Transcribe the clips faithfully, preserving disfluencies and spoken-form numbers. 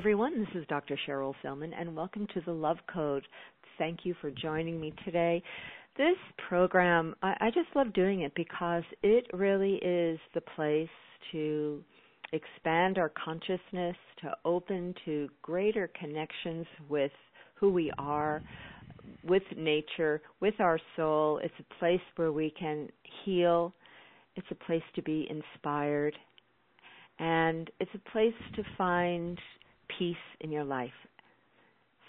everyone. This is Doctor Cheryl Fellman, and welcome to The Love Code. Thank you for joining me today. This program, I, I just love doing it because it really is the place to expand our consciousness, to open to greater connections with who we are, with nature, with our soul. It's a place where we can heal. It's a place to be inspired. And it's a place to find peace in your life.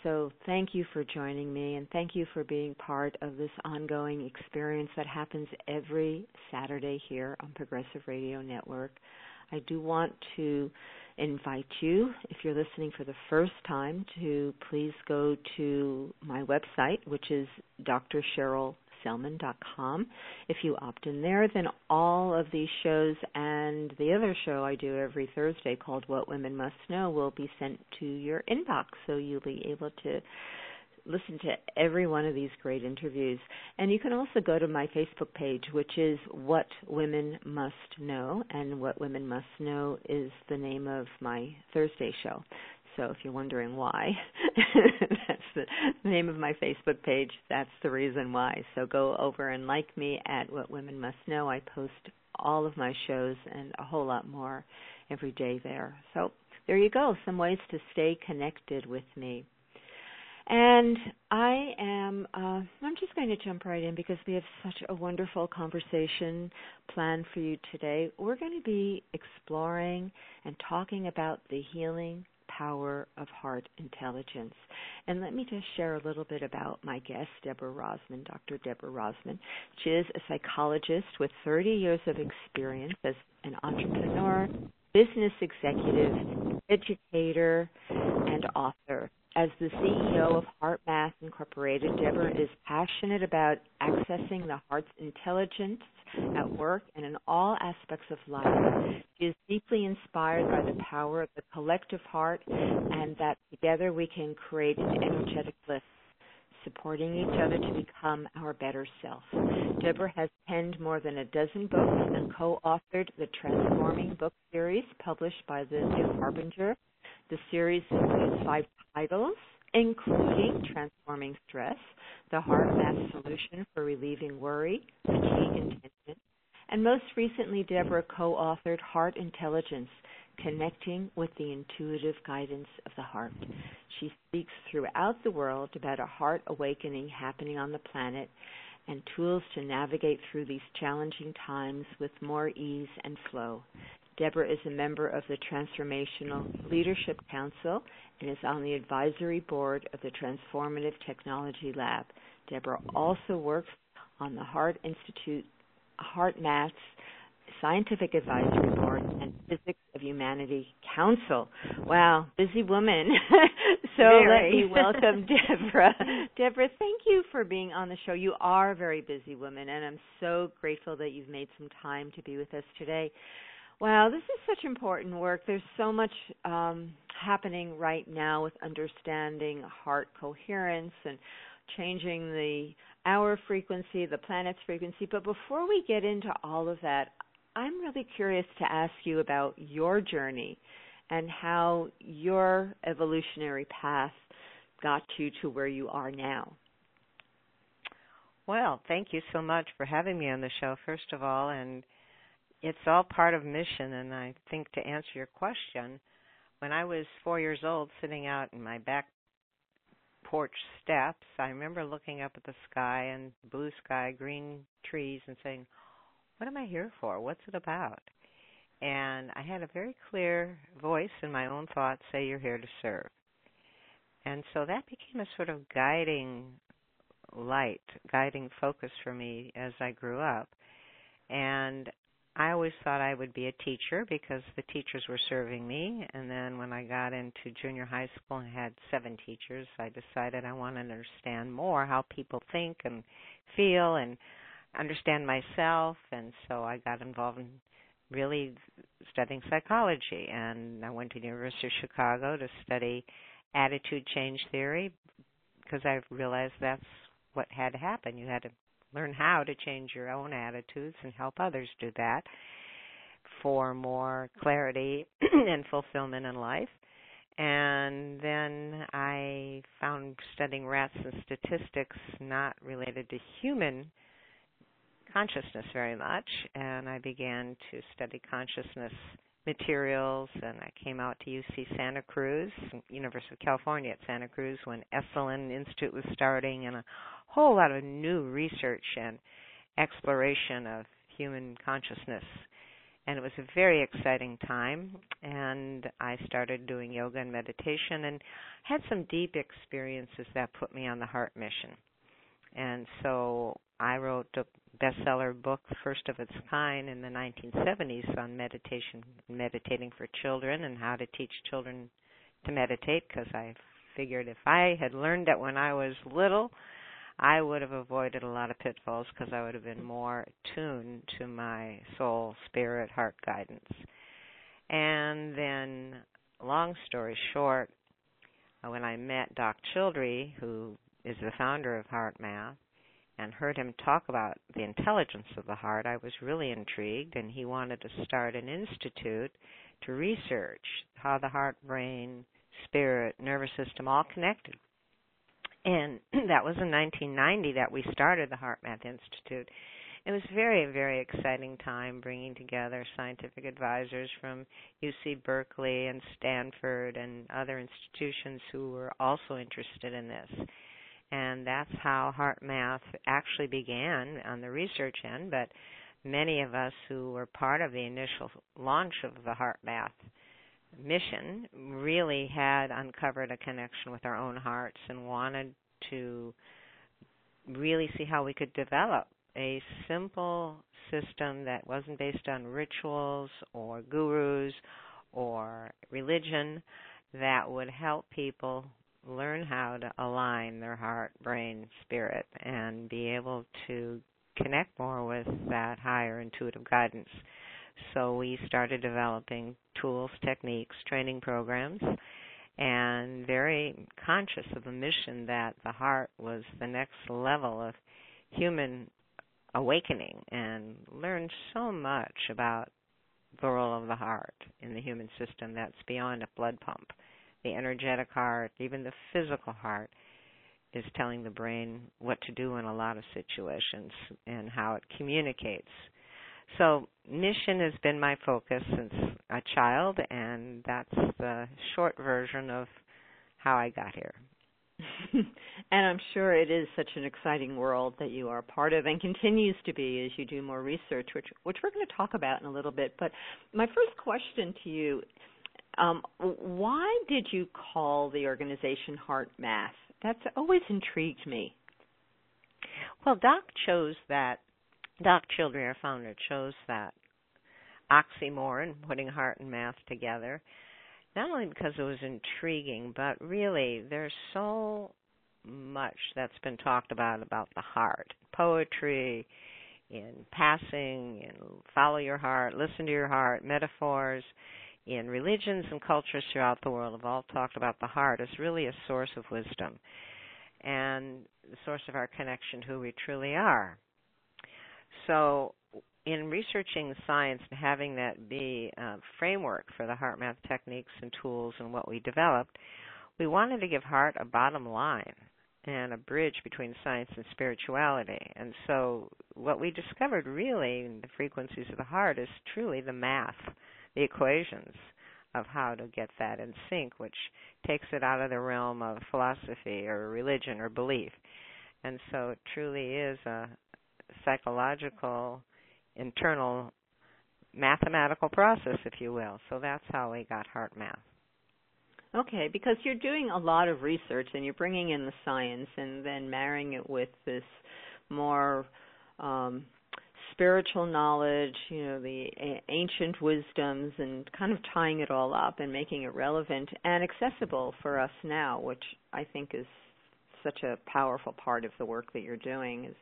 So thank you for joining me, and thank you for being part of this ongoing experience that happens every Saturday here on Progressive Radio Network. I do want to invite you, if you're listening for the first time, to please go to my website, which is dr cheryl salman dot com. If you opt in there, then all of these shows and the other show I do every Thursday called What Women Must Know will be sent to your inbox, so you'll be able to listen to every one of these great interviews. And you can also go to my Facebook page, which is What Women Must Know, and What Women Must Know is the name of my Thursday show. So if you're wondering why, that's the name of my Facebook page. That's the reason why. So go over and like me at What Women Must Know. I post all of my shows and a whole lot more every day there. So there you go, some ways to stay connected with me. And I am, uh, I'm just going to jump right in because we have such a wonderful conversation planned for you today. We're going to be exploring and talking about the healing power of heart intelligence. And let me just share a little bit about my guest, Deborah Rosman, Doctor Deborah Rosman. She is a psychologist with thirty years of experience as an entrepreneur, business executive, educator, and author. As the C E O of HeartMath Incorporated, Deborah is passionate about accessing the heart's intelligence at work and in all aspects of life. She is deeply inspired by the power of the collective heart and that together we can create an energetic lift, supporting each other to become our better self. Deborah has penned more than a dozen books and co-authored the Transforming book series published by the New Harbinger. The series includes five titles, including Transforming Stress, the HeartMath Solution for Relieving Worry, Fatigue, and Tension, and most recently Deborah co-authored Heart Intelligence, Connecting with the Intuitive Guidance of the Heart. She speaks throughout the world about a heart awakening happening on the planet and tools to navigate through these challenging times with more ease and flow. Deborah is a member of the Transformational Leadership Council and is on the advisory board of the Transformative Technology Lab. Deborah also works on the Heart Institute, HeartMath's Scientific Advisory Board, and Physics of Humanity Council. Wow, busy woman. So very. Let me welcome Deborah. Deborah, thank you for being on the show. You are a very busy woman, and I'm so grateful that you've made some time to be with us today. Wow, this is such important work. There's so much um, happening right now with understanding heart coherence and changing the hour frequency, the planet's frequency. But before we get into all of that, I'm really curious to ask you about your journey and how your evolutionary path got you to where you are now. Well, thank you so much for having me on the show, first of all, and it's all part of mission, and I think to answer your question, when I was four years old sitting out in my back porch steps, I remember looking up at the sky and blue sky, green trees, and saying, what am I here for? What's it about? And I had a very clear voice in my own thoughts say, you're here to serve. And so that became a sort of guiding light, guiding focus for me as I grew up. And I always thought I would be a teacher because the teachers were serving me, and then when I got into junior high school and had seven teachers, I decided I want to understand more how people think and feel and understand myself, and so I got involved in really studying psychology, and I went to the University of Chicago to study attitude change theory because I realized that's what had to happen. You had to learn how to change your own attitudes and help others do that for more clarity and fulfillment in life. And then I found studying rats and statistics not related to human consciousness very much, and I began to study consciousness materials, and I came out to U C Santa Cruz, University of California at Santa Cruz, when Esalen Institute was starting, and a whole lot of new research and exploration of human consciousness. And it was a very exciting time, and I started doing yoga and meditation and had some deep experiences that put me on the heart mission. And so I wrote a bestseller book, first of its kind, in the nineteen seventies on meditation, meditating for children and how to teach children to meditate, because I figured if I had learned that when I was little, I would have avoided a lot of pitfalls because I would have been more attuned to my soul, spirit, heart guidance. And then, long story short, when I met Doc Childre, who is the founder of HeartMath, and heard him talk about the intelligence of the heart, I was really intrigued, and he wanted to start an institute to research how the heart, brain, spirit, nervous system all connected. And that was in nineteen ninety that we started the HeartMath Institute. It was a very, very exciting time, bringing together scientific advisors from U C Berkeley and Stanford and other institutions who were also interested in this. And that's how HeartMath actually began on the research end, but many of us who were part of the initial launch of the HeartMath mission really had uncovered a connection with our own hearts and wanted to really see how we could develop a simple system that wasn't based on rituals or gurus or religion, that would help people learn how to align their heart, brain, spirit, and be able to connect more with that higher intuitive guidance. So we started developing tools, techniques, training programs, and very conscious of the mission that the heart was the next level of human awakening, and learned so much about the role of the heart in the human system that's beyond a blood pump. The energetic heart, even the physical heart, is telling the brain what to do in a lot of situations and how it communicates. So mission has been my focus since a child, and that's the short version of how I got here. And I'm sure it is such an exciting world that you are part of and continues to be as you do more research, which, which we're going to talk about in a little bit. But my first question to you, um, why did you call the organization HeartMath? That's always intrigued me. Well, Doc chose that. Doc Childre, our founder, chose that oxymoron, putting heart and math together, not only because it was intriguing, but really there's so much that's been talked about about the heart, poetry, in passing, in follow your heart, listen to your heart, metaphors, in religions and cultures throughout the world have all talked about the heart as really a source of wisdom and the source of our connection to who we truly are. So in researching science and having that be a framework for the HeartMath techniques and tools and what we developed, we wanted to give heart a bottom line and a bridge between science and spirituality. And so what we discovered really in the frequencies of the heart is truly the math, the equations of how to get that in sync, which takes it out of the realm of philosophy or religion or belief. And so it truly is a psychological, internal, mathematical process, if you will. So that's how we got HeartMath. Okay, because you're doing a lot of research and you're bringing in the science and then marrying it with this more um, spiritual knowledge, you know, the ancient wisdoms, and kind of tying it all up and making it relevant and accessible for us now, which I think is such a powerful part of the work that you're doing, is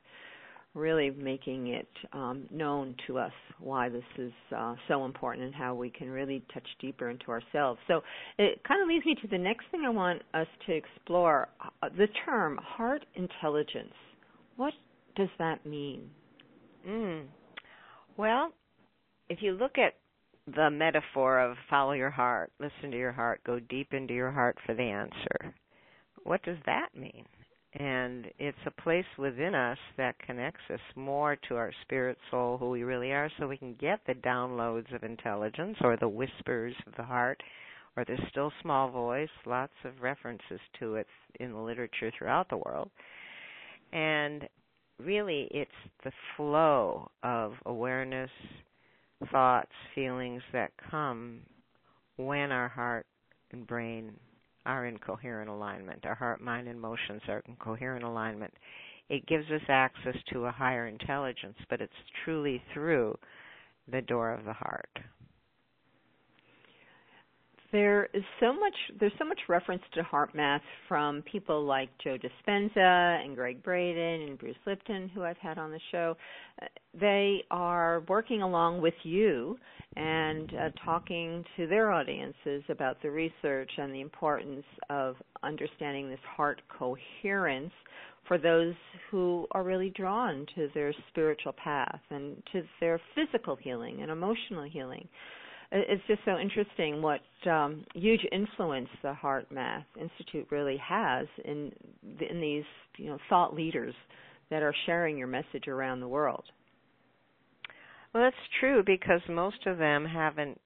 really making it um, known to us why this is uh, so important and how we can really touch deeper into ourselves. So it kind of leads me to the next thing I want us to explore, uh, the term heart intelligence. What does that mean? Mm. Well, if you look at the metaphor of follow your heart, listen to your heart, go deep into your heart for the answer. What does that mean? And it's a place within us that connects us more to our spirit soul, who we really are, so we can get the downloads of intelligence or the whispers of the heart or the still small voice, lots of references to it in the literature throughout the world. And really it's the flow of awareness, thoughts, feelings that come when our heart and brain are in coherent alignment. Our heart, mind, and emotions are in coherent alignment. It gives us access to a higher intelligence, but it's truly through the door of the heart. There is so much. There's so much reference to heart math from people like Joe Dispenza and Greg Braden and Bruce Lipton, who I've had on the show. They are working along with you and uh, talking to their audiences about the research and the importance of understanding this heart coherence for those who are really drawn to their spiritual path and to their physical healing and emotional healing. It's just so interesting what um, huge influence the HeartMath Institute really has in in these you know thought leaders that are sharing your message around the world. Well, that's true because most of them haven't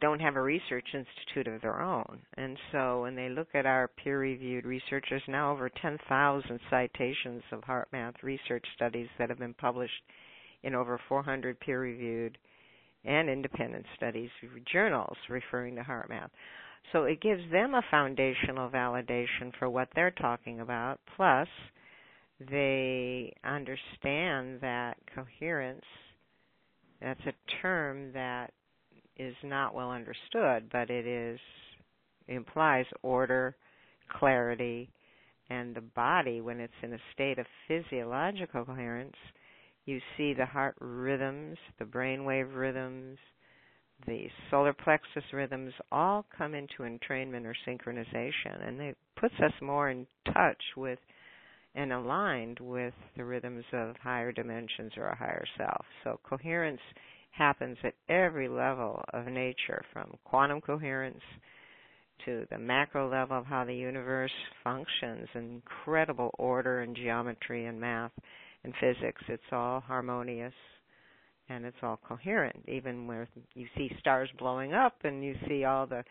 don't have a research institute of their own, and so when they look at our peer-reviewed research, there's now over ten thousand citations of HeartMath research studies that have been published in over four hundred peer-reviewed and independent studies journals referring to HeartMath. So it gives them a foundational validation for what they're talking about, plus they understand that coherence, that's a term that is not well understood, but it is it implies order, clarity, and the body, when it's in a state of physiological coherence, you see the heart rhythms, the brainwave rhythms, the solar plexus rhythms all come into entrainment or synchronization, and it puts us more in touch with and aligned with the rhythms of higher dimensions or a higher self. So coherence happens at every level of nature, from quantum coherence to the macro level of how the universe functions, incredible order and geometry and math. In physics, it's all harmonious and it's all coherent. Even where you see stars blowing up and you see all the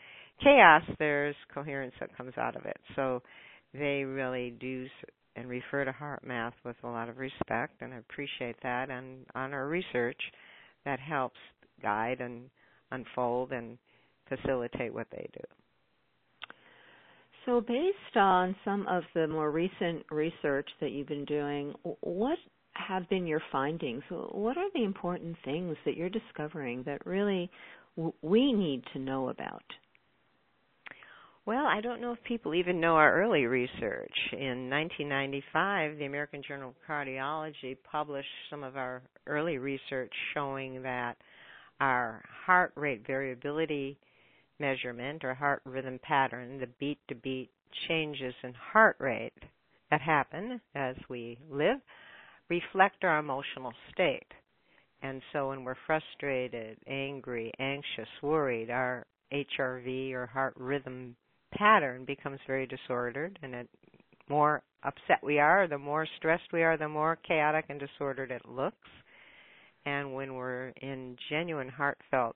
chaos, there's coherence that comes out of it. So they really do and refer to HeartMath with a lot of respect, and I appreciate that, and honor research that helps guide and unfold and facilitate what they do. So based on some of the more recent research that you've been doing, what have been your findings? What are the important things that you're discovering that really we need to know about? Well, I don't know if people even know our early research. In nineteen ninety-five, the American Journal of Cardiology published some of our early research showing that our heart rate variability measurement or heart rhythm pattern, the beat-to-beat changes in heart rate that happen as we live, reflect our emotional state. And so when we're frustrated, angry, anxious, worried, our H R V or heart rhythm pattern becomes very disordered, and the more upset we are, the more stressed we are, the more chaotic and disordered it looks. And when we're in genuine heartfelt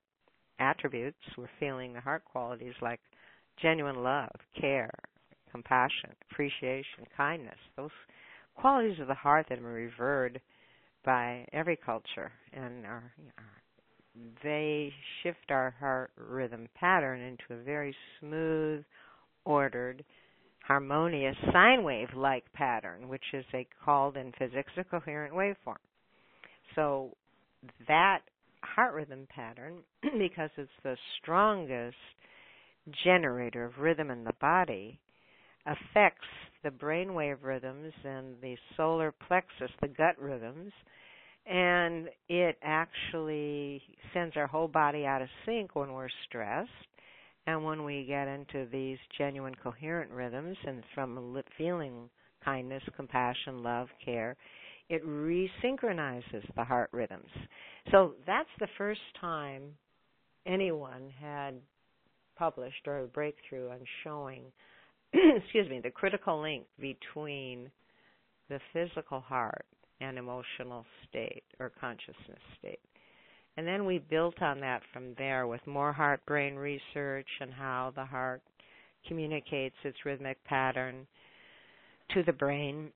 attributes, we're feeling the heart qualities like genuine love, care, compassion, appreciation, kindness, those qualities of the heart that are revered by every culture, and are, you know, they shift our heart rhythm pattern into a very smooth, ordered, harmonious sine wave-like pattern, which is a called in physics a coherent waveform. So that heart rhythm pattern, because it's the strongest generator of rhythm in the body, affects the brainwave rhythms and the solar plexus, the gut rhythms, and it actually sends our whole body out of sync when we're stressed. And when we get into these genuine coherent rhythms and from feeling kindness, compassion, love, care, it resynchronizes the heart rhythms. So that's the first time anyone had published or a breakthrough on showing, excuse me, the critical link between the physical heart and emotional state or consciousness state. And then we built on that from there with more heart-brain research and how the heart communicates its rhythmic pattern to the brain,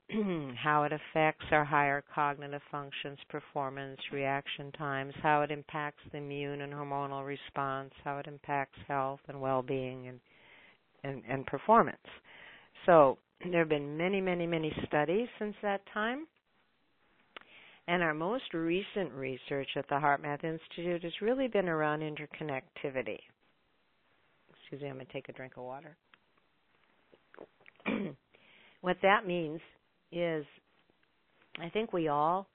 how it affects our higher cognitive functions, performance, reaction times, how it impacts the immune and hormonal response, how it impacts health and well-being and, and, and performance. So there have been many, many, many studies since that time. And our most recent research at the HeartMath Institute has really been around interconnectivity. Excuse me, I'm going to take a drink of water. What that means is I think we all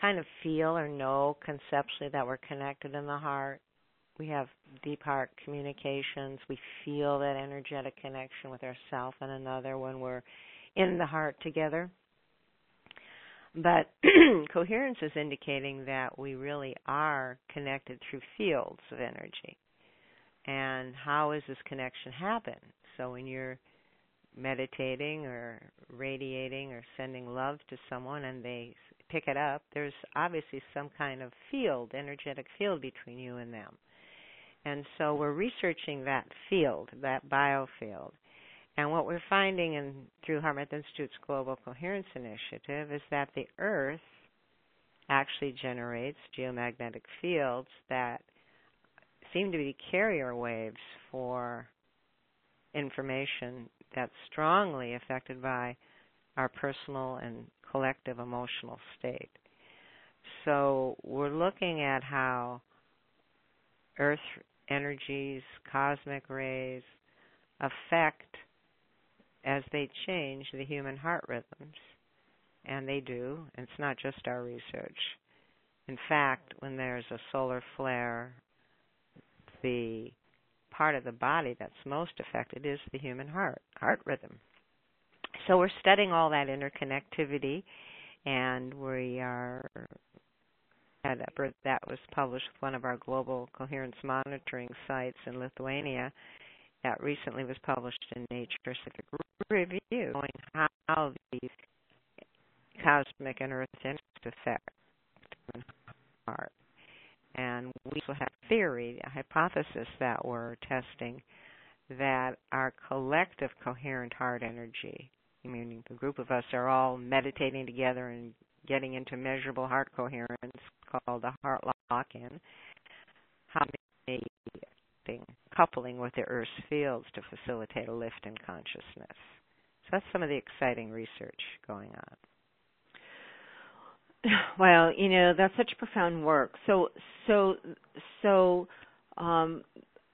kind of feel or know conceptually that we're connected in the heart. We have deep heart communications. We feel that energetic connection with ourselves and another when we're in the heart together. But coherence is indicating that we really are connected through fields of energy. And how does this connection happen? So when you're meditating or radiating or sending love to someone and they pick it up, there's obviously some kind of field, energetic field between you and them. And so we're researching that field, that biofield. And what we're finding in, through HeartMath Institute's Global Coherence Initiative is that the Earth actually generates geomagnetic fields that seem to be carrier waves for information that's strongly affected by our personal and collective emotional state. So we're looking at how Earth energies, cosmic rays affect, as they change, the human heart rhythms, and they do. It's not just our research. In fact, when there's a solar flare, the part of the body that's most affected is the human heart, heart rhythm. So we're studying all that interconnectivity, and we are, that was published with one of our global coherence monitoring sites in Lithuania, that recently was published in Nature's Scientific Review, showing how these cosmic and earth energies affect the heart. And we also have a theory, a hypothesis that we're testing, that our collective coherent heart energy, meaning the group of us are all meditating together and getting into measurable heart coherence called the heart lock-in, how many coupling with the Earth's fields to facilitate a lift in consciousness. So that's some of the exciting research going on. Wow, you know, that's such profound work. So, so, so, um,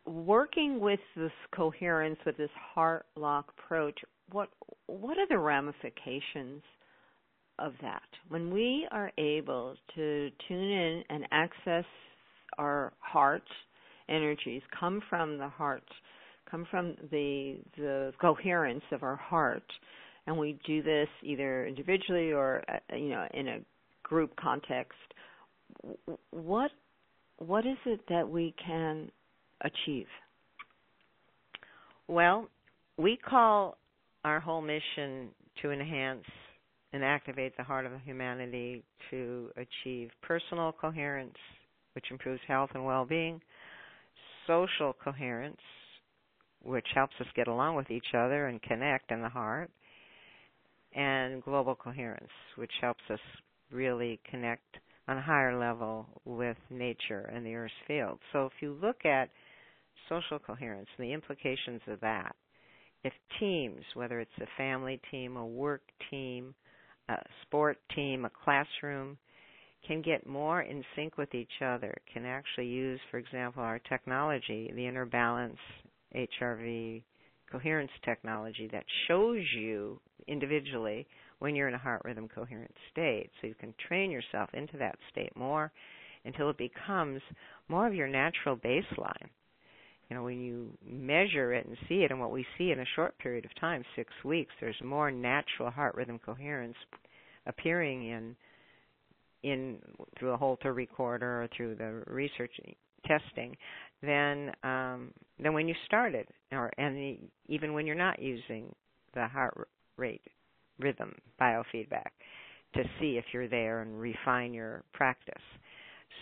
working with this coherence, with this heart lock approach, what what are the ramifications of that? When we are able to tune in and access our heart energies come from the heart, come from the the coherence of our heart, and we do this either individually or you know in a group context. What what is it that we can achieve? Well, we call our whole mission to enhance and activate the heart of humanity to achieve personal coherence, which improves health and well-being. Social coherence, which helps us get along with each other and connect in the heart, and global coherence, which helps us really connect on a higher level with nature and the Earth's field. So if you look at social coherence and the implications of that, if teams, whether it's a family team, a work team, a sport team, a classroom, can get more in sync with each other, can actually use, for example, our technology, the Inner Balance H R V coherence technology that shows you individually when you're in a heart rhythm coherent state. So you can train yourself into that state more until it becomes more of your natural baseline. You know, when you measure it and see it, and what we see in a short period of time, six weeks, there's more natural heart rhythm coherence appearing in In through a Holter recorder or through the research testing than um, than when you started, or and the, even when you're not using the heart rate rhythm biofeedback to see if you're there and refine your practice.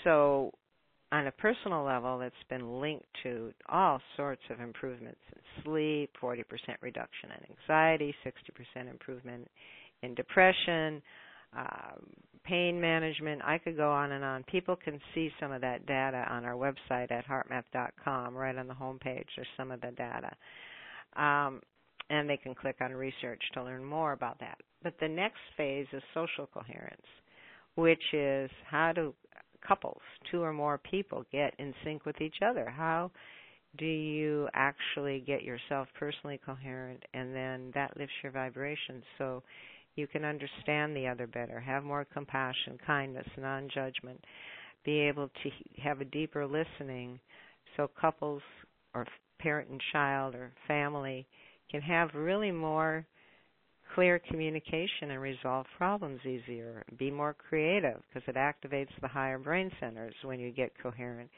So on a personal level, that's been linked to all sorts of improvements in sleep, forty percent reduction in anxiety, sixty percent improvement in depression, uh, pain management. I could go on and on. People can see some of that data on our website at heart math dot com. Right on the homepage, there's some of the data. Um, and they can click on research to learn more about that. But the next phase is social coherence, which is how do couples, two or more people, get in sync with each other? How do you actually get yourself personally coherent, and then that lifts your vibrations so you can understand the other better, have more compassion, kindness, non-judgment, be able to have a deeper listening so couples or parent and child or family can have really more clear communication and resolve problems easier. Be more creative because it activates the higher brain centers when you get coherent.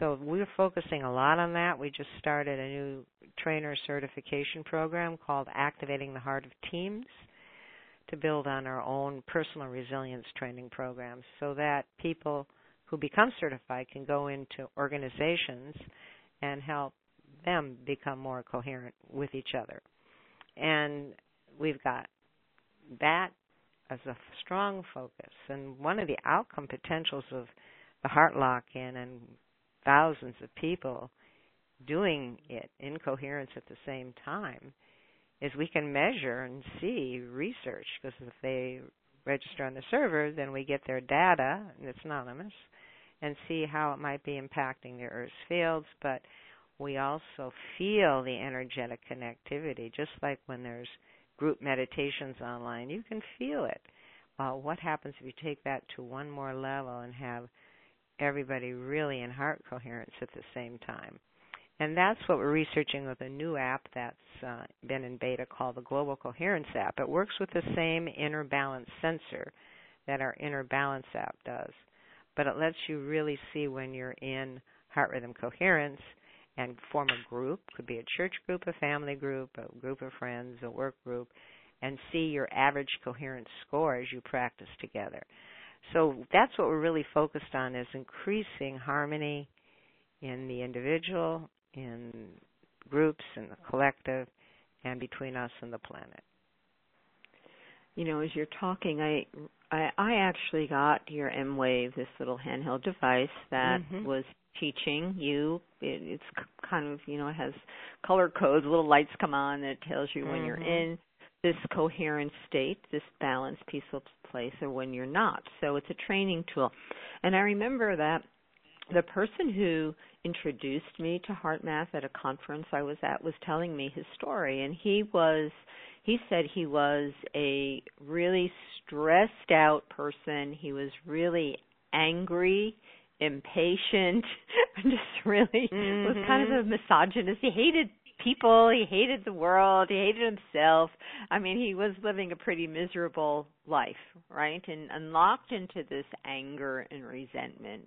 So we're focusing a lot on that. We just started a new trainer certification program called Activating the Heart of Teams to build on our own personal resilience training programs so that people who become certified can go into organizations and help them become more coherent with each other. And we've got that as a strong focus. And one of the outcome potentials of the heart lock-in and thousands of people doing it in coherence at the same time is we can measure and see research, because if they register on the server, then we get their data, and it's anonymous, and see how it might be impacting their Earth's fields. But we also feel the energetic connectivity, just like when there's group meditations online. You can feel it. Well, what happens if you take that to one more level and have everybody really in heart coherence at the same time? And that's what we're researching with a new app that's uh, been in beta called the Global Coherence App. It works with the same Inner Balance sensor that our Inner Balance app does, but it lets you really see when you're in heart rhythm coherence and form a group. Could be a church group, a family group, a group of friends, a work group, and see your average coherence score as you practice together. So that's what we're really focused on, is increasing harmony in the individual, in groups, in the collective, and between us and the planet. You know, as you're talking, I I, I actually got your M-Wave, this little handheld device that mm-hmm. was teaching you. It, it's kind of, you know, it has color codes, little lights come on that tells you when mm-hmm. you're in this coherent state, this balanced, peaceful place, or when you're not. So it's a training tool. And I remember that the person who introduced me to HeartMath at a conference I was at was telling me his story, and he was, he said he was a really stressed out person. He was really angry, impatient, and just really mm-hmm. was kind of a misogynist. He hated people, he hated the world, he hated himself. I mean, he was living a pretty miserable life, right? And, and locked into this anger and resentment.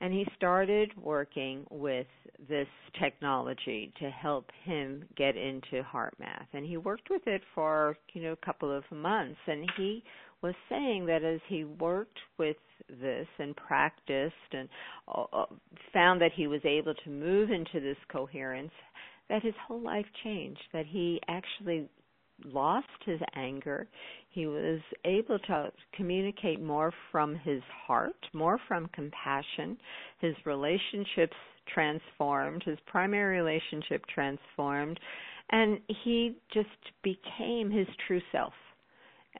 And he started working with this technology to help him get into HeartMath. And he worked with it for, you know, a couple of months. And he was saying that as he worked with this and practiced and uh, found that he was able to move into this coherence, that his whole life changed, that he actually lost his anger. He was able to communicate more from his heart, more from compassion. His relationships transformed, his primary relationship transformed, and he just became his true self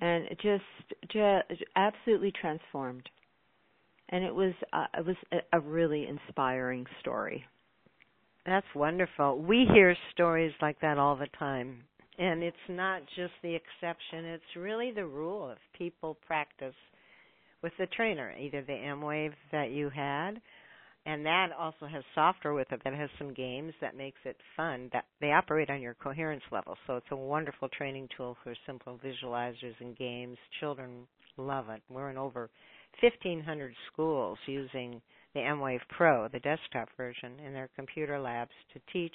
and just, just absolutely transformed. And it was uh, it was a, a really inspiring story. That's wonderful. We hear stories like that all the time. And it's not just the exception. It's really the rule if people practice with the trainer, either the M-Wave that you had, and that also has software with it that has some games that makes it fun. That they operate on your coherence level, so it's a wonderful training tool for simple visualizers and games. Children love it. We're in over fifteen hundred schools using the M-Wave Pro, the desktop version, in their computer labs to teach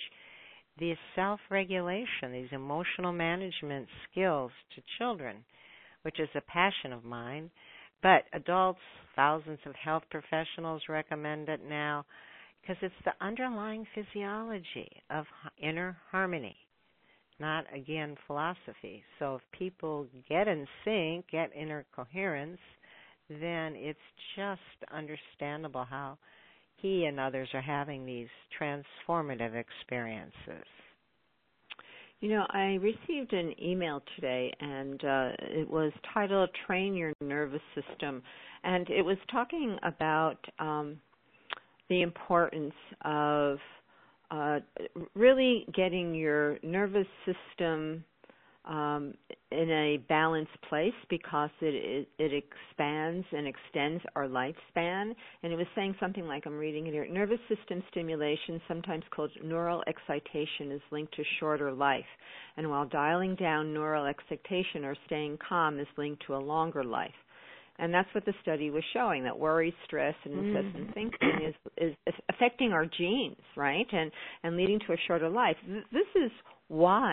these self-regulation, these emotional management skills to children, which is a passion of mine. But adults, thousands of health professionals recommend it now because it's the underlying physiology of inner harmony, not, again, philosophy. So if people get in sync, get inner coherence, then it's just understandable how he and others are having these transformative experiences. You know, I received an email today, and uh, it was titled Train Your Nervous System, and it was talking about um, the importance of uh, really getting your nervous system Um, in a balanced place, because it, it it expands and extends our lifespan. And it was saying something like, I'm reading it here, nervous system stimulation, sometimes called neural excitation, is linked to shorter life. And while dialing down neural excitation or staying calm is linked to a longer life. And that's what the study was showing, that worry, stress, and incessant mm. thinking is, is affecting our genes, right, and, and leading to a shorter life. This is why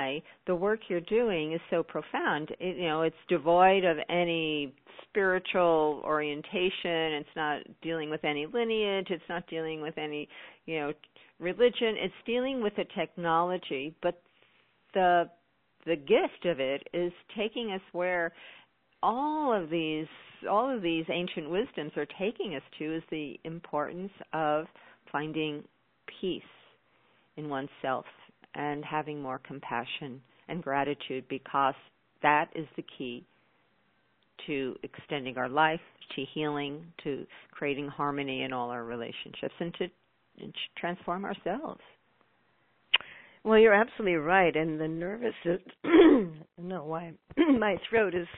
the work you're doing is so profound. It, you know, it's devoid of any spiritual orientation. It's not dealing with any lineage. It's not dealing with any, you know, religion. It's dealing with a technology, but the the gift of it is taking us where all of these all of these ancient wisdoms are taking us to, is the importance of finding peace in oneself and having more compassion and gratitude, because that is the key to extending our life, to healing, to creating harmony in all our relationships, and to transform ourselves. Well, you're absolutely right. And the nervous system, no, why my throat is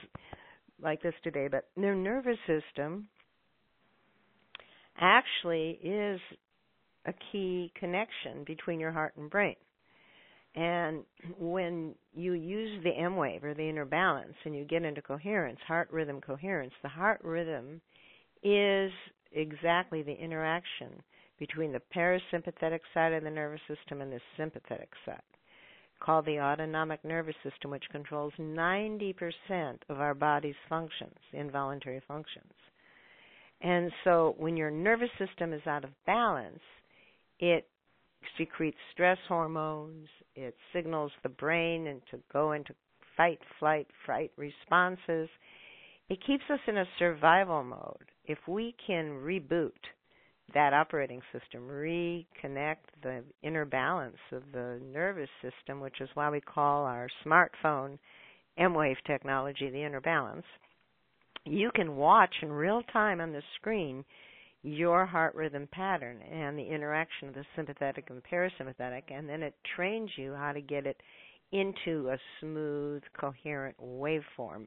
like this today, but their nervous system actually is a key connection between your heart and brain. And when you use the M-Wave or the inner balance and you get into coherence, heart rhythm coherence, the heart rhythm is exactly the interaction between the parasympathetic side of the nervous system and the sympathetic side, called the autonomic nervous system, which controls ninety percent of our body's functions, involuntary functions. And so when your nervous system is out of balance, it secretes stress hormones, it signals the brain and to go into fight, flight, fright responses. It keeps us in a survival mode. If we can reboot that operating system, reconnect the inner balance of the nervous system, which is why we call our smartphone M-Wave technology the inner balance, you can watch in real time on the screen your heart rhythm pattern and the interaction of the sympathetic and parasympathetic, and then it trains you how to get it into a smooth, coherent waveform,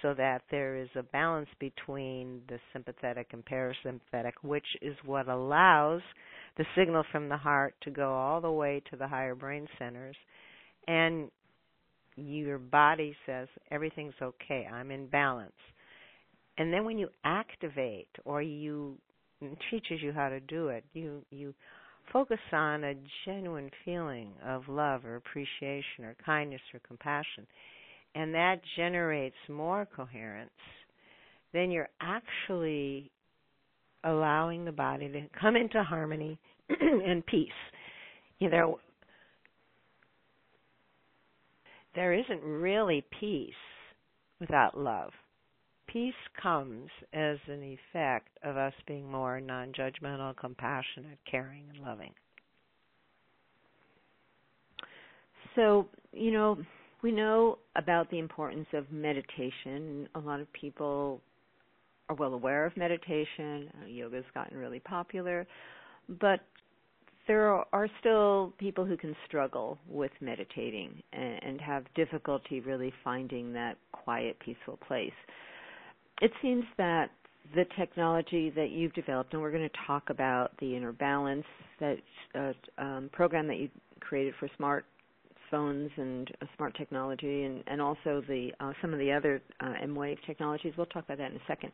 so that there is a balance between the sympathetic and parasympathetic, which is what allows the signal from the heart to go all the way to the higher brain centers. And your body says, everything's okay, I'm in balance. And then when you activate, or you it teaches you how to do it, you, you focus on a genuine feeling of love or appreciation or kindness or compassion, and that generates more coherence, then you're actually allowing the body to come into harmony and peace. You know, there isn't really peace without love. Peace comes as an effect of us being more non-judgmental, compassionate, caring, and loving. So, you know, we know about the importance of meditation. A lot of people are well aware of meditation. Yoga's gotten really popular. But there are still people who can struggle with meditating and have difficulty really finding that quiet, peaceful place. It seems that the technology that you've developed, and we're going to talk about the Inner Balance, that uh, um, program that you created for smartphones and uh, smart technology, and, and also the uh, some of the other uh, M-Wave technologies. We'll talk about that in a second.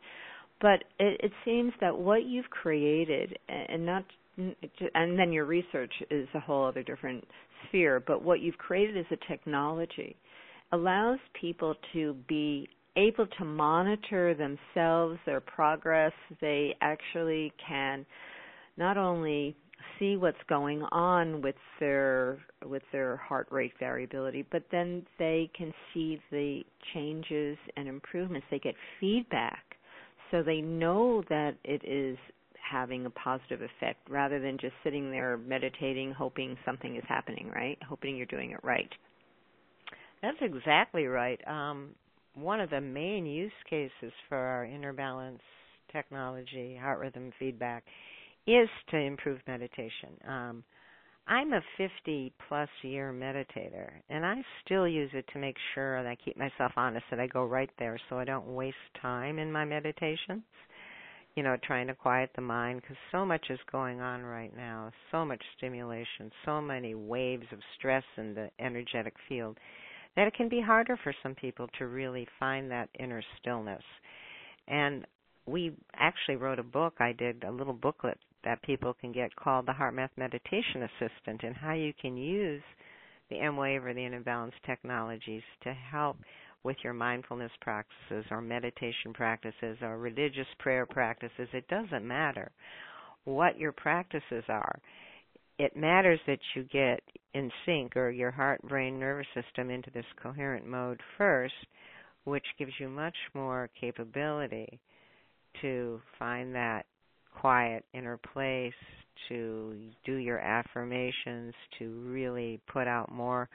But it, it seems that what you've created, and not, and then your research is a whole other different sphere, but what you've created as a technology allows people to be able to monitor themselves, their progress. They actually can not only see what's going on with their with their heart rate variability, but then they can see the changes and improvements. They get feedback, so they know that it is having a positive effect rather than just sitting there meditating, hoping something is happening, right? Hoping you're doing it right. That's exactly right. Um, one of the main use cases for our Inner Balance technology, heart rhythm feedback, is to improve meditation. Um, I'm a fifty-plus year meditator, and I still use it to make sure that I keep myself honest, that I go right there so I don't waste time in my meditations, you know, trying to quiet the mind, because so much is going on right now, so much stimulation, so many waves of stress in the energetic field, that it can be harder for some people to really find that inner stillness. And we actually wrote a book, I did a little booklet that people can get called the HeartMath Meditation Assistant, and how you can use the M-Wave or the Inner Balance technologies to help with your mindfulness practices or meditation practices or religious prayer practices. It doesn't matter what your practices are. It matters that you get in sync, or your heart, brain, nervous system, into this coherent mode first, which gives you much more capability to find that quiet inner place, to do your affirmations, to really put out more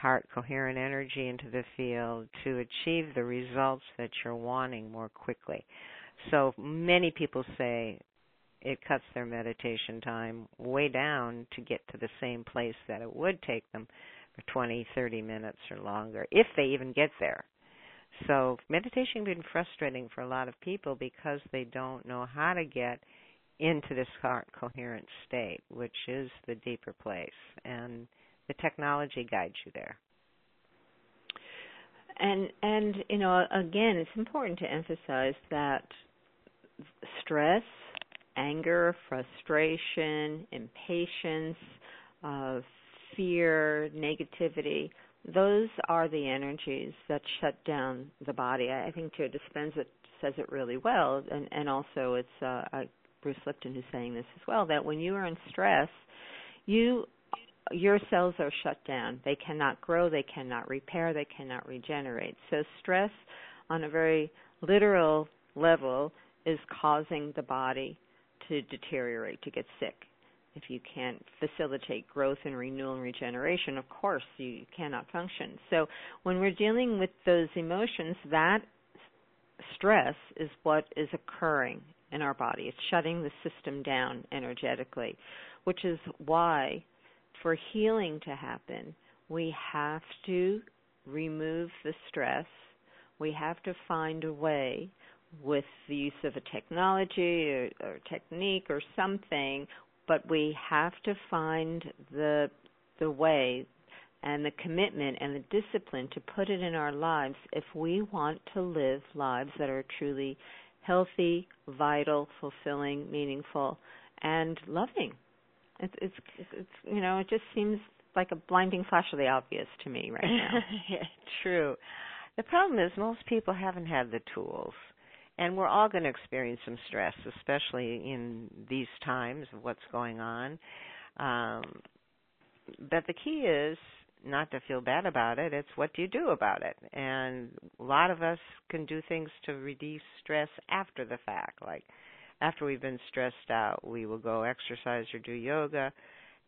heart coherent energy into the field, to achieve the results that you're wanting more quickly. So many people say it cuts their meditation time way down to get to the same place that it would take them for twenty, thirty minutes or longer, if they even get there. So meditation has been frustrating for a lot of people because they don't know how to get into this heart coherent state, which is the deeper place, and the technology guides you there. And, and you know, again, it's important to emphasize that stress, anger, frustration, impatience, uh, fear, negativity, those are the energies that shut down the body. I think Joe Dispenza says it really well, and, and also it's uh, uh, Bruce Lipton who's saying this as well, that when you are in stress, you your cells are shut down. They cannot grow, they cannot repair, they cannot regenerate. So stress on a very literal level is causing the body to deteriorate, to get sick. If you can't facilitate growth and renewal and regeneration, of course, you cannot function. So when we're dealing with those emotions, that stress is what is occurring in our body. It's shutting the system down energetically, which is why for healing to happen, we have to remove the stress. We have to find a way, with the use of a technology or, or technique or something, but we have to find the the way and the commitment and the discipline to put it in our lives if we want to live lives that are truly healthy, vital, fulfilling, meaningful, and loving. It's, it's, it's you know, it just seems like a blinding flash of the obvious to me right now. Yeah, true. The problem is most people haven't had the tools. And we're all going to experience some stress, especially in these times of what's going on. Um, but the key is not to feel bad about it. It's what do you do about it? And a lot of us can do things to reduce stress after the fact. Like after we've been stressed out, we will go exercise or do yoga.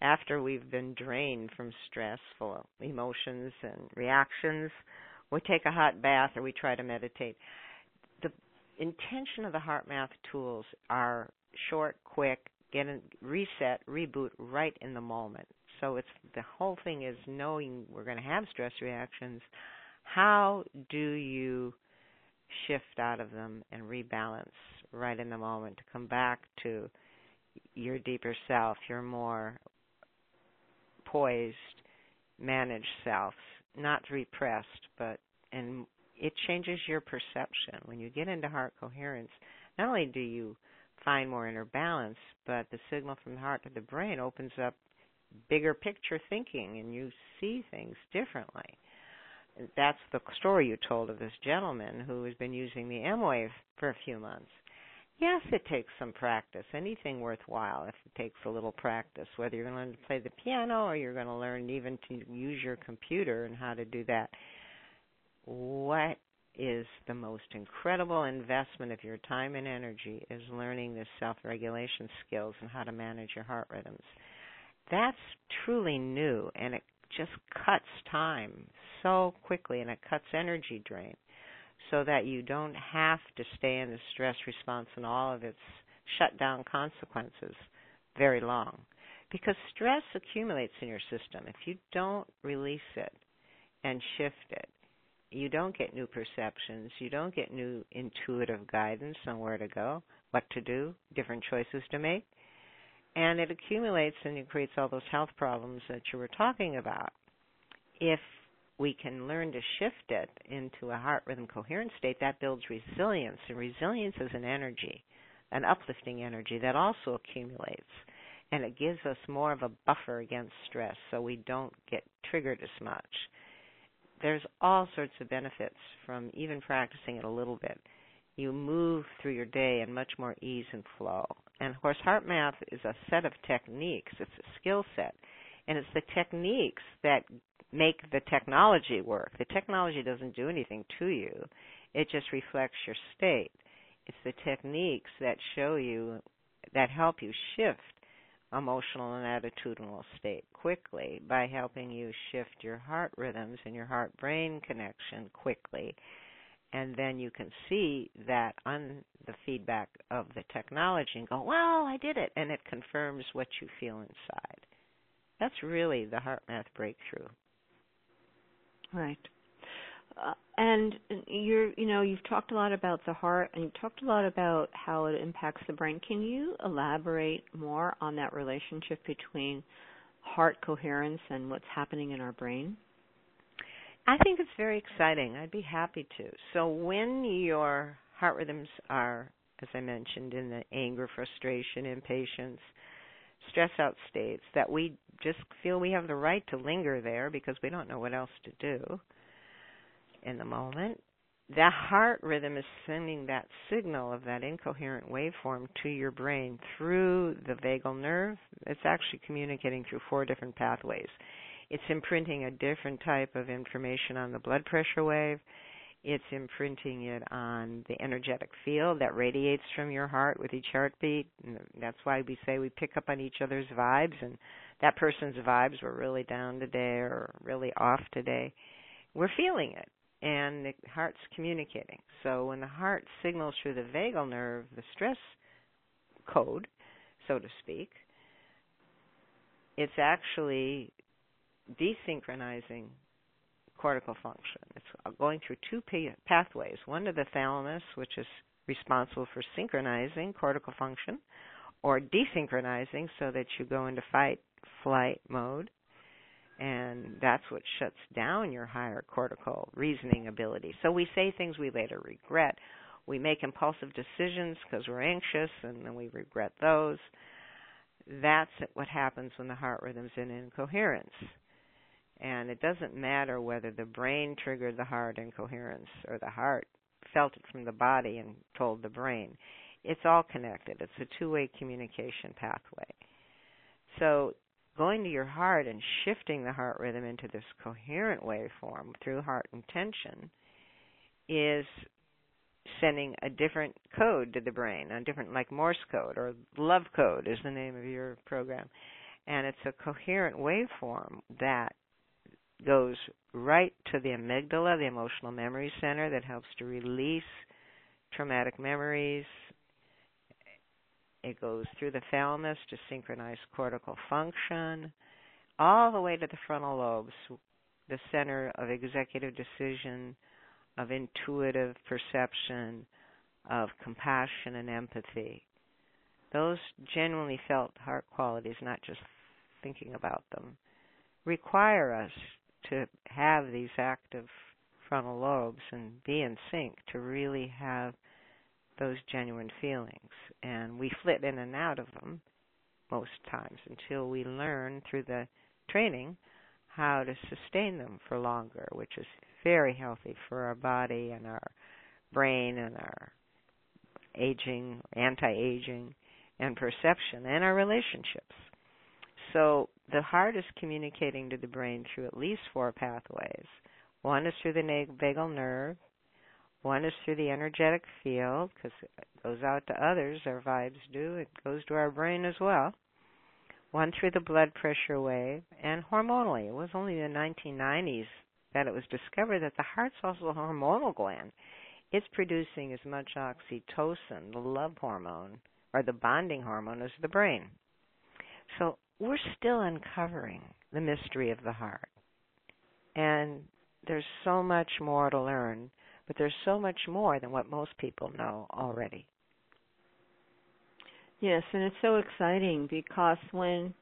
After we've been drained from stressful emotions and reactions, we take a hot bath or we try to meditate. Intention of the HeartMath tools are short, quick, get in, reset, reboot right in the moment. So it's the whole thing is knowing we're going to have stress reactions. How do you shift out of them and rebalance right in the moment to come back to your deeper self, your more poised, managed self, not repressed, but in. It changes your perception. When you get into heart coherence, not only do you find more inner balance, but the signal from the heart to the brain opens up bigger picture thinking, and you see things differently. That's the story you told of this gentleman who has been using the M-Wave for a few months. Yes, it takes some practice. Anything worthwhile, if it takes a little practice, whether you're going to learn to play the piano or you're going to learn even to use your computer and how to do that. What is the most incredible investment of your time and energy is learning this self-regulation skills and how to manage your heart rhythms. That's truly new, and it just cuts time so quickly, and it cuts energy drain so that you don't have to stay in the stress response and all of its shutdown consequences very long, because stress accumulates in your system. If you don't release it and shift it, you don't get new perceptions. You don't get new intuitive guidance on where to go, what to do, different choices to make. And it accumulates and it creates all those health problems that you were talking about. If we can learn to shift it into a heart rhythm coherent state, that builds resilience. And resilience is an energy, an uplifting energy that also accumulates. And it gives us more of a buffer against stress so we don't get triggered as much. There's all sorts of benefits from even practicing it a little bit. You move through your day in much more ease and flow. And, of course, HeartMath is a set of techniques. It's a skill set. And it's the techniques that make the technology work. The technology doesn't do anything to you. It just reflects your state. It's the techniques that show you, that help you shift emotional and attitudinal state quickly by helping you shift your heart rhythms and your heart-brain connection quickly. And then you can see that on the feedback of the technology and go, well, I did it, and it confirms what you feel inside. That's really the HeartMath breakthrough. Right. Uh, and you're, you know, you've talked a lot about the heart, and you've talked a lot about how it impacts the brain. Can you elaborate more on that relationship between heart coherence and what's happening in our brain? I think it's very exciting. I'd be happy to. So when your heart rhythms are, as I mentioned, in the anger, frustration, impatience, stress out states, that we just feel we have the right to linger there because we don't know what else to do in the moment, the heart rhythm is sending that signal of that incoherent waveform to your brain through the vagal nerve. It's actually communicating through four different pathways. It's imprinting a different type of information on the blood pressure wave. It's imprinting it on the energetic field that radiates from your heart with each heartbeat. And that's why we say we pick up on each other's vibes, and that person's vibes were really down today or really off today. We're feeling it, and the heart's communicating. So when the heart signals through the vagal nerve, the stress code, so to speak, it's actually desynchronizing cortical function. It's going through two pathways, one to the thalamus, which is responsible for synchronizing cortical function, or desynchronizing so that you go into fight-flight mode, and that's what shuts down your higher cortical reasoning ability. So we say things we later regret. We make impulsive decisions because we're anxious, and then we regret those. That's what happens when the heart rhythm's in incoherence. And it doesn't matter whether the brain triggered the heart incoherence or the heart felt it from the body and told the brain. It's all connected. It's a two-way communication pathway. So going to your heart and shifting the heart rhythm into this coherent waveform through heart intention is sending a different code to the brain, a different, like Morse code or love code is the name of your program. And it's a coherent waveform that goes right to the amygdala, the emotional memory center, that helps to release traumatic memories. It goes through the thalamus to synchronize cortical function, all the way to the frontal lobes, the center of executive decision, of intuitive perception, of compassion and empathy. Those genuinely felt heart qualities, not just thinking about them, require us to have these active frontal lobes and be in sync to really have those genuine feelings. And we flit in and out of them most times until we learn through the training how to sustain them for longer, which is very healthy for our body and our brain and our aging, anti-aging, and perception, and our relationships. So the heart is communicating to the brain through at least four pathways. One is through the vagal nerve. One is through the energetic field, because it goes out to others, our vibes do. It goes to our brain as well. One through the blood pressure wave, and hormonally. It was only in the nineteen nineties that it was discovered that the heart's also a hormonal gland. It's producing as much oxytocin, the love hormone, or the bonding hormone, as the brain. So we're still uncovering the mystery of the heart. And there's so much more to learn, but there's so much more than what most people know already. Yes, and it's so exciting because when,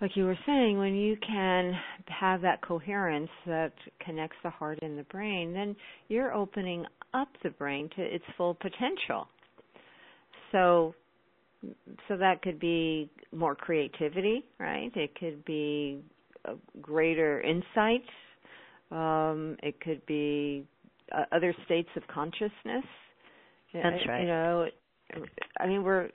like you were saying, when you can have that coherence that connects the heart and the brain, then you're opening up the brain to its full potential. So so that could be more creativity, right? It could be greater insight. Um, it could be uh, other states of consciousness. That's right. You know, I mean, we're,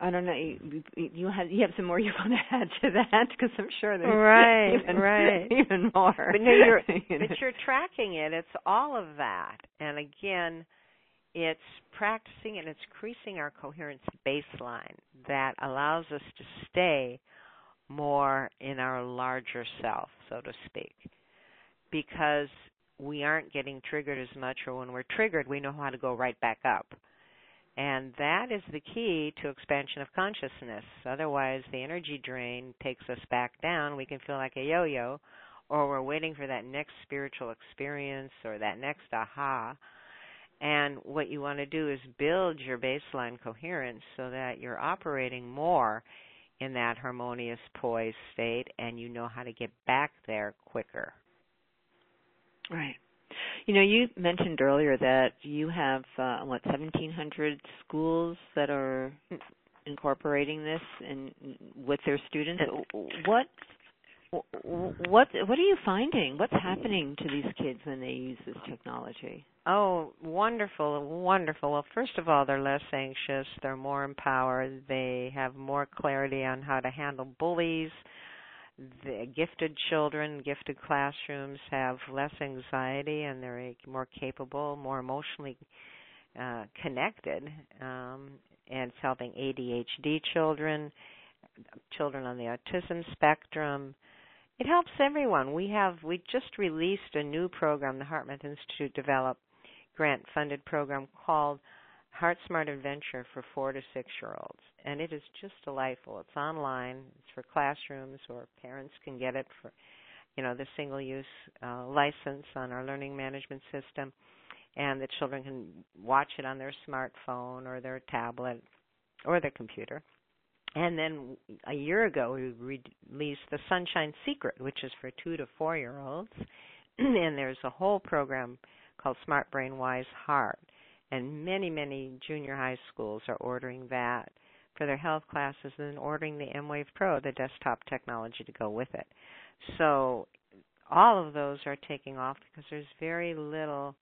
I don't know, you, you have you have some more you want to add to that, because I'm sure there's right, even, right. even more. But, no, you're, you know. But you're tracking it. It's all of that. And again, it's practicing and it's increasing our coherence baseline that allows us to stay more in our larger self, so to speak, because we aren't getting triggered as much, or when we're triggered, we know how to go right back up. And that is the key to expansion of consciousness. Otherwise, the energy drain takes us back down. We can feel like a yo-yo, or we're waiting for that next spiritual experience or that next aha. And what you want to do is build your baseline coherence so that you're operating more in that harmonious, poised state, and you know how to get back there quicker. Right. You know, you mentioned earlier that you have, uh, what, seventeen hundred schools that are incorporating this in, with their students. What, what, what are you finding? What's happening to these kids when they use this technology? Oh, wonderful, wonderful. Well, first of all, they're less anxious. They're more empowered. They have more clarity on how to handle bullies. The gifted children, gifted classrooms have less anxiety, and they're more capable, more emotionally uh, connected. Um, and it's helping A D H D children, children on the autism spectrum. It helps everyone. We have we just released a new program, the HeartMath Institute developed grant-funded program called Heart Smart Adventure for four to six year olds, and it is just delightful. It's online. It's for classrooms, or parents can get it for, you know, the single use uh, license on our learning management system, and the children can watch it on their smartphone or their tablet or their computer. And then a year ago, we released the Sunshine Secret, which is for two to four year olds, and there's a whole program called Smart Brain Wise Heart. And many, many junior high schools are ordering that for their health classes, and then ordering the M-Wave Pro, the desktop technology to go with it. So all of those are taking off because there's very little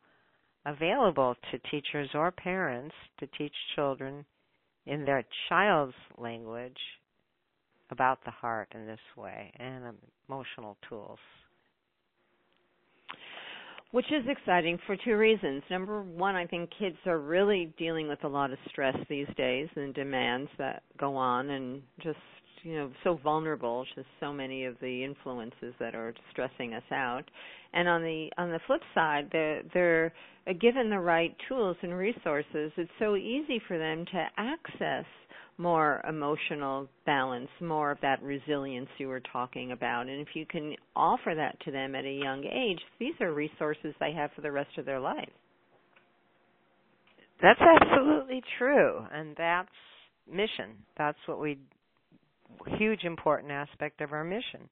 available to teachers or parents to teach children in their child's language about the heart in this way, and emotional tools. Which is exciting for two reasons. Number one, I think kids are really dealing with a lot of stress these days and demands that go on, and just, you know, so vulnerable to so many of the influences that are stressing us out. And on the on the flip side, they're, they're given the right tools and resources. It's so easy for them to access more emotional balance, more of that resilience you were talking about. And if you can offer that to them at a young age, these are resources they have for the rest of their life. That's absolutely true, and that's mission. That's what we, huge important aspect of our mission,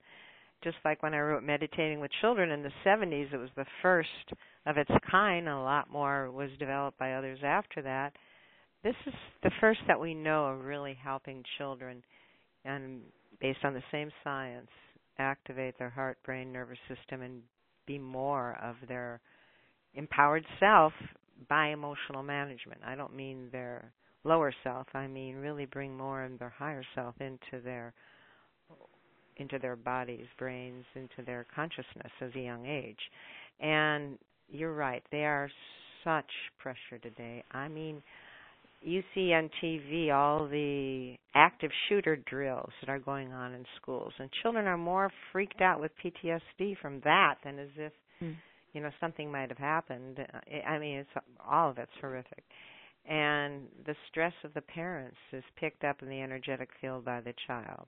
just like when I wrote Meditating with Children in the seventies, it was the first of its kind. A lot more was developed by others after that. This is the first that we know of really helping children, and based on the same science, activate their heart, brain, nervous system, and be more of their empowered self by emotional management. I don't mean their lower self. I mean really bring more of their higher self into their into their bodies, brains, into their consciousness as a young age. And you're right. They are such pressure today. I mean, you see on T V all the active shooter drills that are going on in schools, and children are more freaked out with P T S D from that than as if, mm. you know, something might have happened. I mean, it's, all of it's horrific. And the stress of the parents is picked up in the energetic field by the child.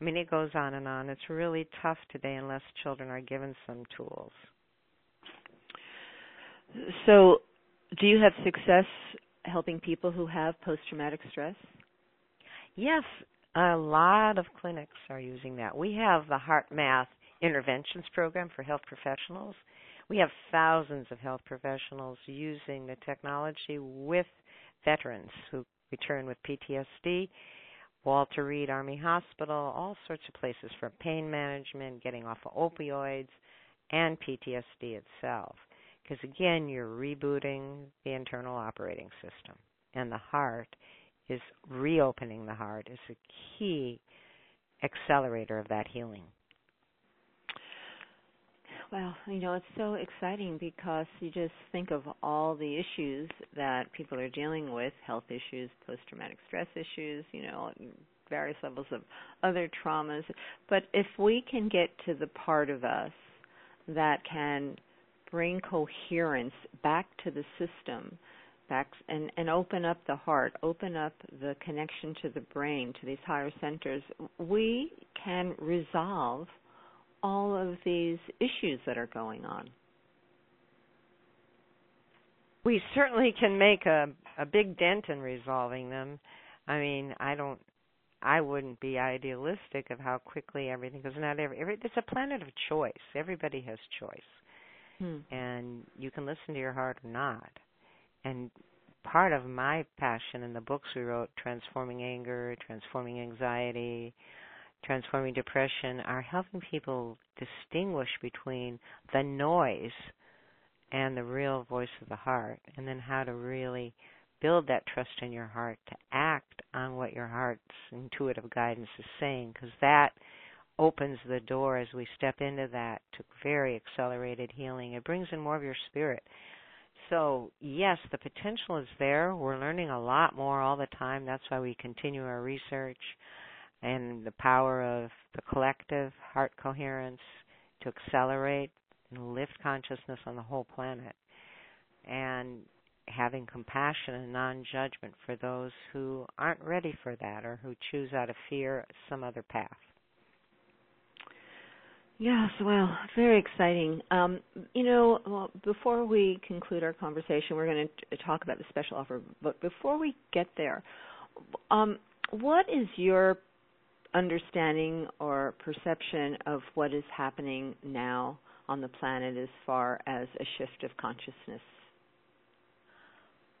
I mean, it goes on and on. It's really tough today unless children are given some tools. So do you have success helping people who have post-traumatic stress? Yes, a lot of clinics are using that. We have the HeartMath Interventions Program for health professionals. We have thousands of health professionals using the technology with veterans who return with P T S D, Walter Reed Army Hospital, all sorts of places for pain management, getting off of opioids, and P T S D itself. Because, again, you're rebooting the internal operating system. And the heart is reopening the heart is a key accelerator of that healing. Well, you know, it's so exciting because you just think of all the issues that people are dealing with, health issues, post-traumatic stress issues, you know, various levels of other traumas. But if we can get to the part of us that can bring coherence back to the system, back and, and open up the heart, open up the connection to the brain, to these higher centers, we can resolve all of these issues that are going on. We certainly can make a, a big dent in resolving them. I mean, I don't, I wouldn't be idealistic of how quickly everything, because not every, every, it's a planet of choice. Everybody has choice. Hmm. And you can listen to your heart or not. And part of my passion in the books we wrote, Transforming Anger, Transforming Anxiety, Transforming Depression, are helping people distinguish between the noise and the real voice of the heart, and then how to really build that trust in your heart to act on what your heart's intuitive guidance is saying, because that opens the door as we step into that to very accelerated healing. It brings in more of your spirit. So, yes, the potential is there. We're learning a lot more all the time. That's why we continue our research and the power of the collective heart coherence to accelerate and lift consciousness on the whole planet. And having compassion and non-judgment for those who aren't ready for that or who choose out of fear some other path. Yes, well, very exciting. Um, you know, well, before we conclude our conversation, we're going to talk about the special offer. But before we get there, um, what is your understanding or perception of what is happening now on the planet as far as a shift of consciousness?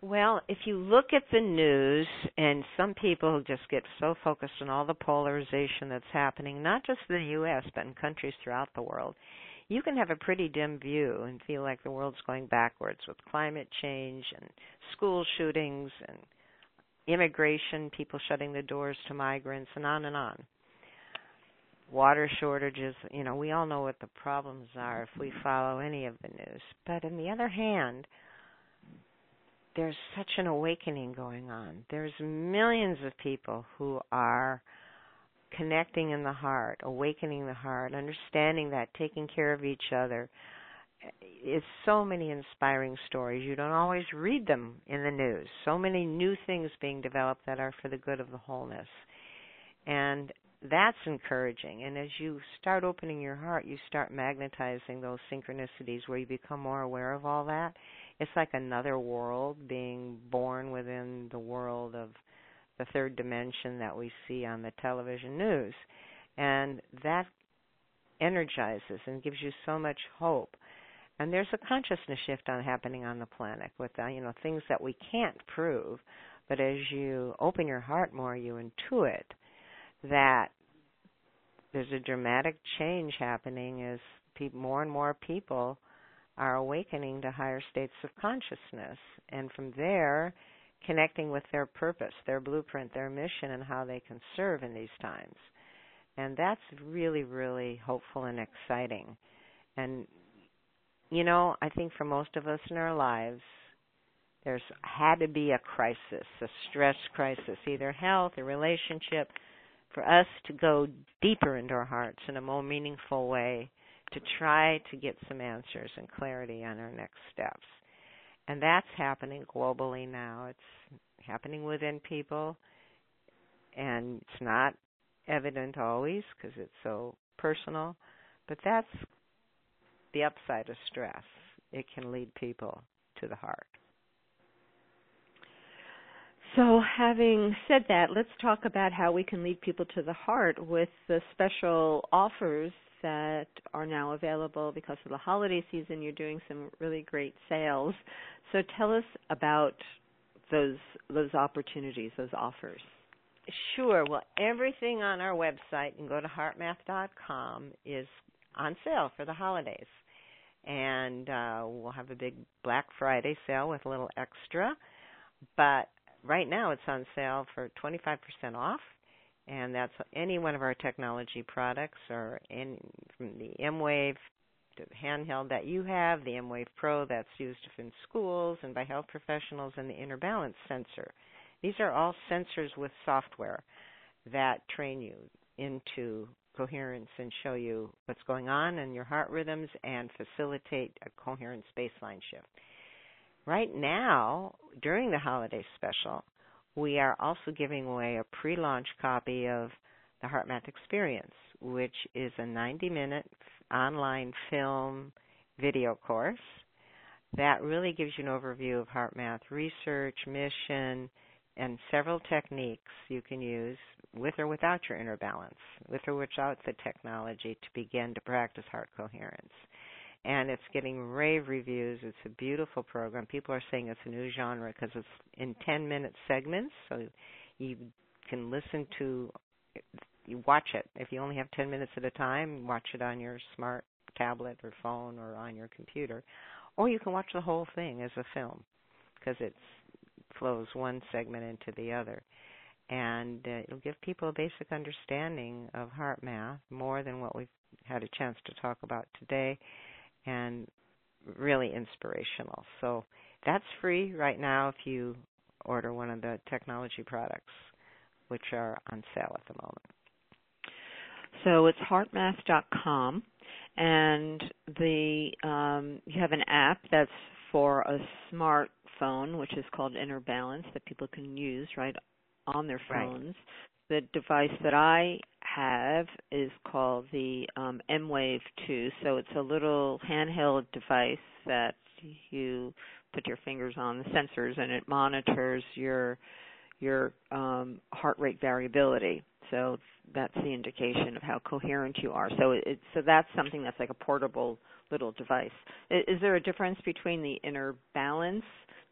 Well, if you look at the news, and some people just get so focused on all the polarization that's happening, not just in the U S, but in countries throughout the world, you can have a pretty dim view and feel like the world's going backwards with climate change and school shootings and immigration, people shutting the doors to migrants, and on and on. Water shortages, you know, we all know what the problems are if we follow any of the news. But on the other hand, there's such an awakening going on. There's millions of people who are connecting in the heart, awakening the heart, understanding that, taking care of each other. It's so many inspiring stories. You don't always read them in the news. So many new things being developed that are for the good of the wholeness. And that's encouraging. And as you start opening your heart, you start magnetizing those synchronicities where you become more aware of all that. It's like another world being born within the world of the third dimension that we see on the television news. And that energizes and gives you so much hope. And there's a consciousness shift on happening on the planet with, you know, things that we can't prove. But as you open your heart more, you intuit that there's a dramatic change happening as pe- more and more people are awakening to higher states of consciousness. And from there, connecting with their purpose, their blueprint, their mission, and how they can serve in these times. And that's really, really hopeful and exciting. And, you know, I think for most of us in our lives, there's had to be a crisis, a stress crisis, either health or relationship, for us to go deeper into our hearts in a more meaningful way to try to get some answers and clarity on our next steps. And that's happening globally now. It's happening within people, and it's not evident always because it's so personal, but that's the upside of stress. It can lead people to the heart. So having said that, let's talk about how we can lead people to the heart with the special offers that are now available because of the holiday season. You're doing some really great sales. So tell us about those those opportunities, those offers. Sure. Well, everything on our website, you can go to heart math dot com, is on sale for the holidays. And uh, we'll have a big Black Friday sale with a little extra. But right now it's on sale for twenty-five percent off, and that's any one of our technology products, or any, from the M-Wave to handheld that you have, the M-Wave Pro that's used in schools and by health professionals, and the Inner Balance sensor. These are all sensors with software that train you into coherence and show you what's going on in your heart rhythms and facilitate a coherence baseline shift. Right now, during the holiday special, we are also giving away a pre-launch copy of the HeartMath Experience, which is a ninety-minute online film video course that really gives you an overview of HeartMath research, mission, and several techniques you can use with or without your Inner Balance, with or without the technology, to begin to practice heart coherence. And it's getting rave reviews. It's a beautiful program. People are saying it's a new genre because it's in ten-minute segments, so you can listen to, you watch it. If you only have ten minutes at a time, watch it on your smart tablet or phone or on your computer. Or you can watch the whole thing as a film because it flows one segment into the other. And uh, it'll give people a basic understanding of heart math, more than what we've had a chance to talk about today. And really inspirational. So that's free right now if you order one of the technology products, which are on sale at the moment. So it's heart math dot com, and the um, you have an app that's for a smartphone, which is called Inner Balance, that people can use right on their phones. Right. The device that I have is called the um, M Wave two, so it's a little handheld device that you put your fingers on the sensors, and it monitors your your um, heart rate variability. So that's the indication of how coherent you are. So it, so that's something that's like a portable little device. Is, is there a difference between the Inner Balance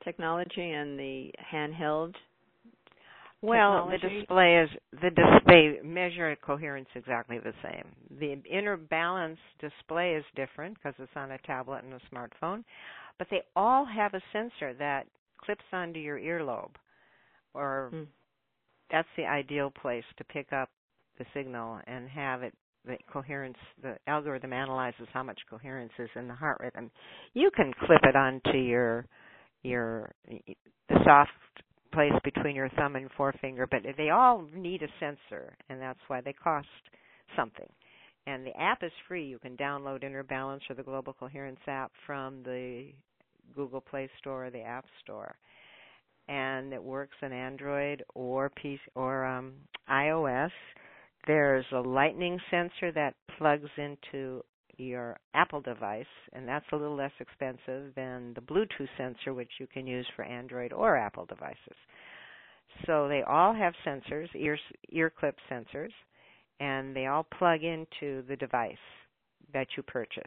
technology and the handheld? Well, technology? the display is the display measure coherence exactly the same. The Inner Balance display is different because it's on a tablet and a smartphone, but they all have a sensor that clips onto your earlobe, or mm. that's the ideal place to pick up the signal and have it. The coherence, the algorithm analyzes how much coherence is in the heart rhythm. You can clip it onto your your the soft. place between your thumb and forefinger, but they all need a sensor, and that's why they cost something. And the app is free. You can download Inner Balance or the Global Coherence App from the Google Play Store or the App Store, and it works on Android or P C or um, iOS. There's a lightning sensor that plugs into your Apple device, and that's a little less expensive than the Bluetooth sensor, which you can use for Android or Apple devices. So they all have sensors, ear, ear clip sensors, and they all plug into the device that you purchase.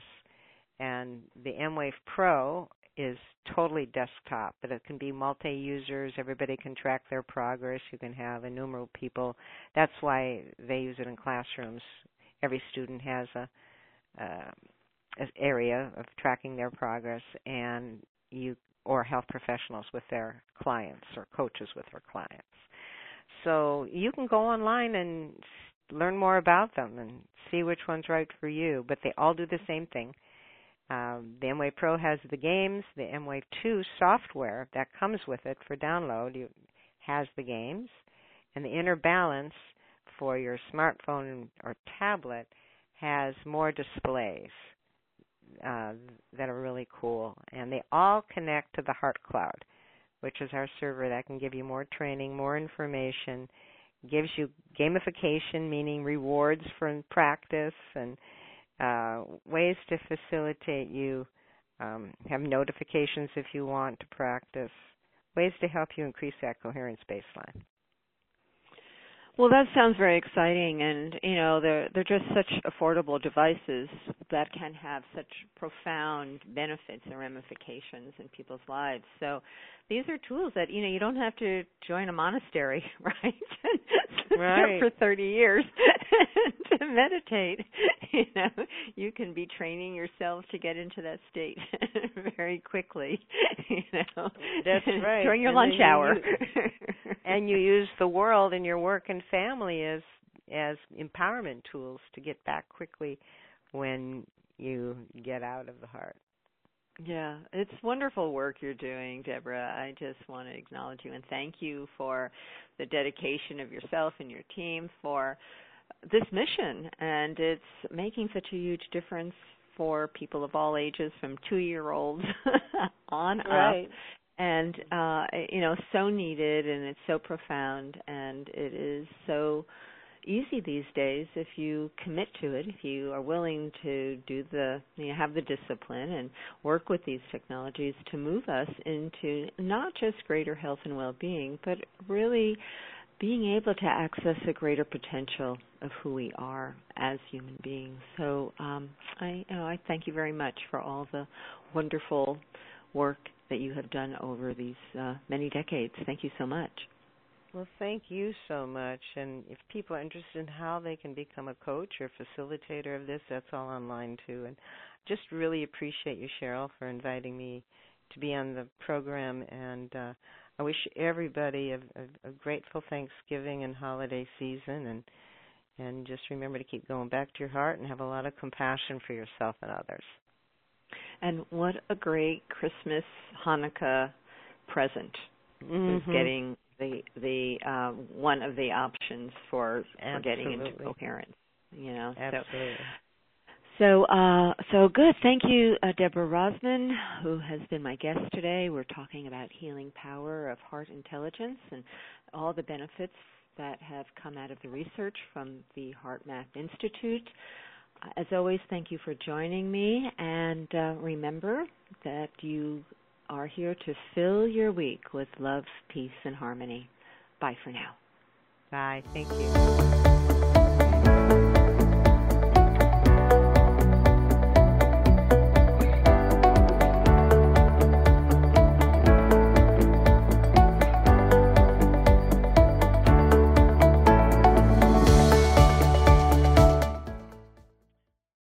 And the M-Wave Pro is totally desktop, but it can be multi-users. Everybody can track their progress. You can have innumerable people. That's why they use it in classrooms. Every student has a uh, an area of tracking their progress, and you or health professionals with their clients or coaches with their clients. So you can go online and learn more about them and see which one's right for you, but they all do the same thing. Um, the M-Wave Pro has the games. The M-Wave two software that comes with it for download you, has the games. And the Inner Balance for your smartphone or tablet has more displays uh, that are really cool. And they all connect to the Heart Cloud, which is our server that can give you more training, more information, gives you gamification, meaning rewards from practice, and Uh, ways to facilitate you, um, have notifications if you want to practice, ways to help you increase that coherence baseline. Well, that sounds very exciting, and, you know, they're, they're just such affordable devices that can have such profound benefits and ramifications in people's lives. So these are tools that, you know, you don't have to join a monastery, right? Right. For thirty years to meditate. You know, you can be training yourself to get into that state very quickly. You know, that's right. During your and lunch hour. You, and you use the world and your work and family as as empowerment tools to get back quickly when you get out of the heart. Yeah, it's wonderful work you're doing, Deborah. I just want to acknowledge you and thank you for the dedication of yourself and your team for this mission. And it's making such a huge difference for people of all ages, from two-year-olds on right. up. And, uh, you know, so needed, and it's so profound, and it is so easy these days if you commit to it, if you are willing to do the, you know, have the discipline and work with these technologies to move us into not just greater health and well-being, but really being able to access a greater potential of who we are as human beings. So um, I, you know, I thank you very much for all the wonderful work that you have done over these uh, many decades. Thank you so much. Well, thank you so much. And if people are interested in how they can become a coach or facilitator of this, that's all online too. And just really appreciate you, Cheryl, for inviting me to be on the program. And uh, I wish everybody a, a, a grateful Thanksgiving and holiday season. And and just remember to keep going back to your heart and have a lot of compassion for yourself and others. And what a great Christmas Hanukkah present mm-hmm. is getting the the uh, one of the options for, for getting into coherence, you know. Absolutely. So, so, uh, so good. Thank you, uh, Deborah Rosman, who has been my guest today. We're talking about healing power of heart intelligence and all the benefits that have come out of the research from the HeartMath Institute. As always, thank you for joining me, and uh, remember that you are here to fill your week with love, peace, and harmony. Bye for now. Bye. Thank you.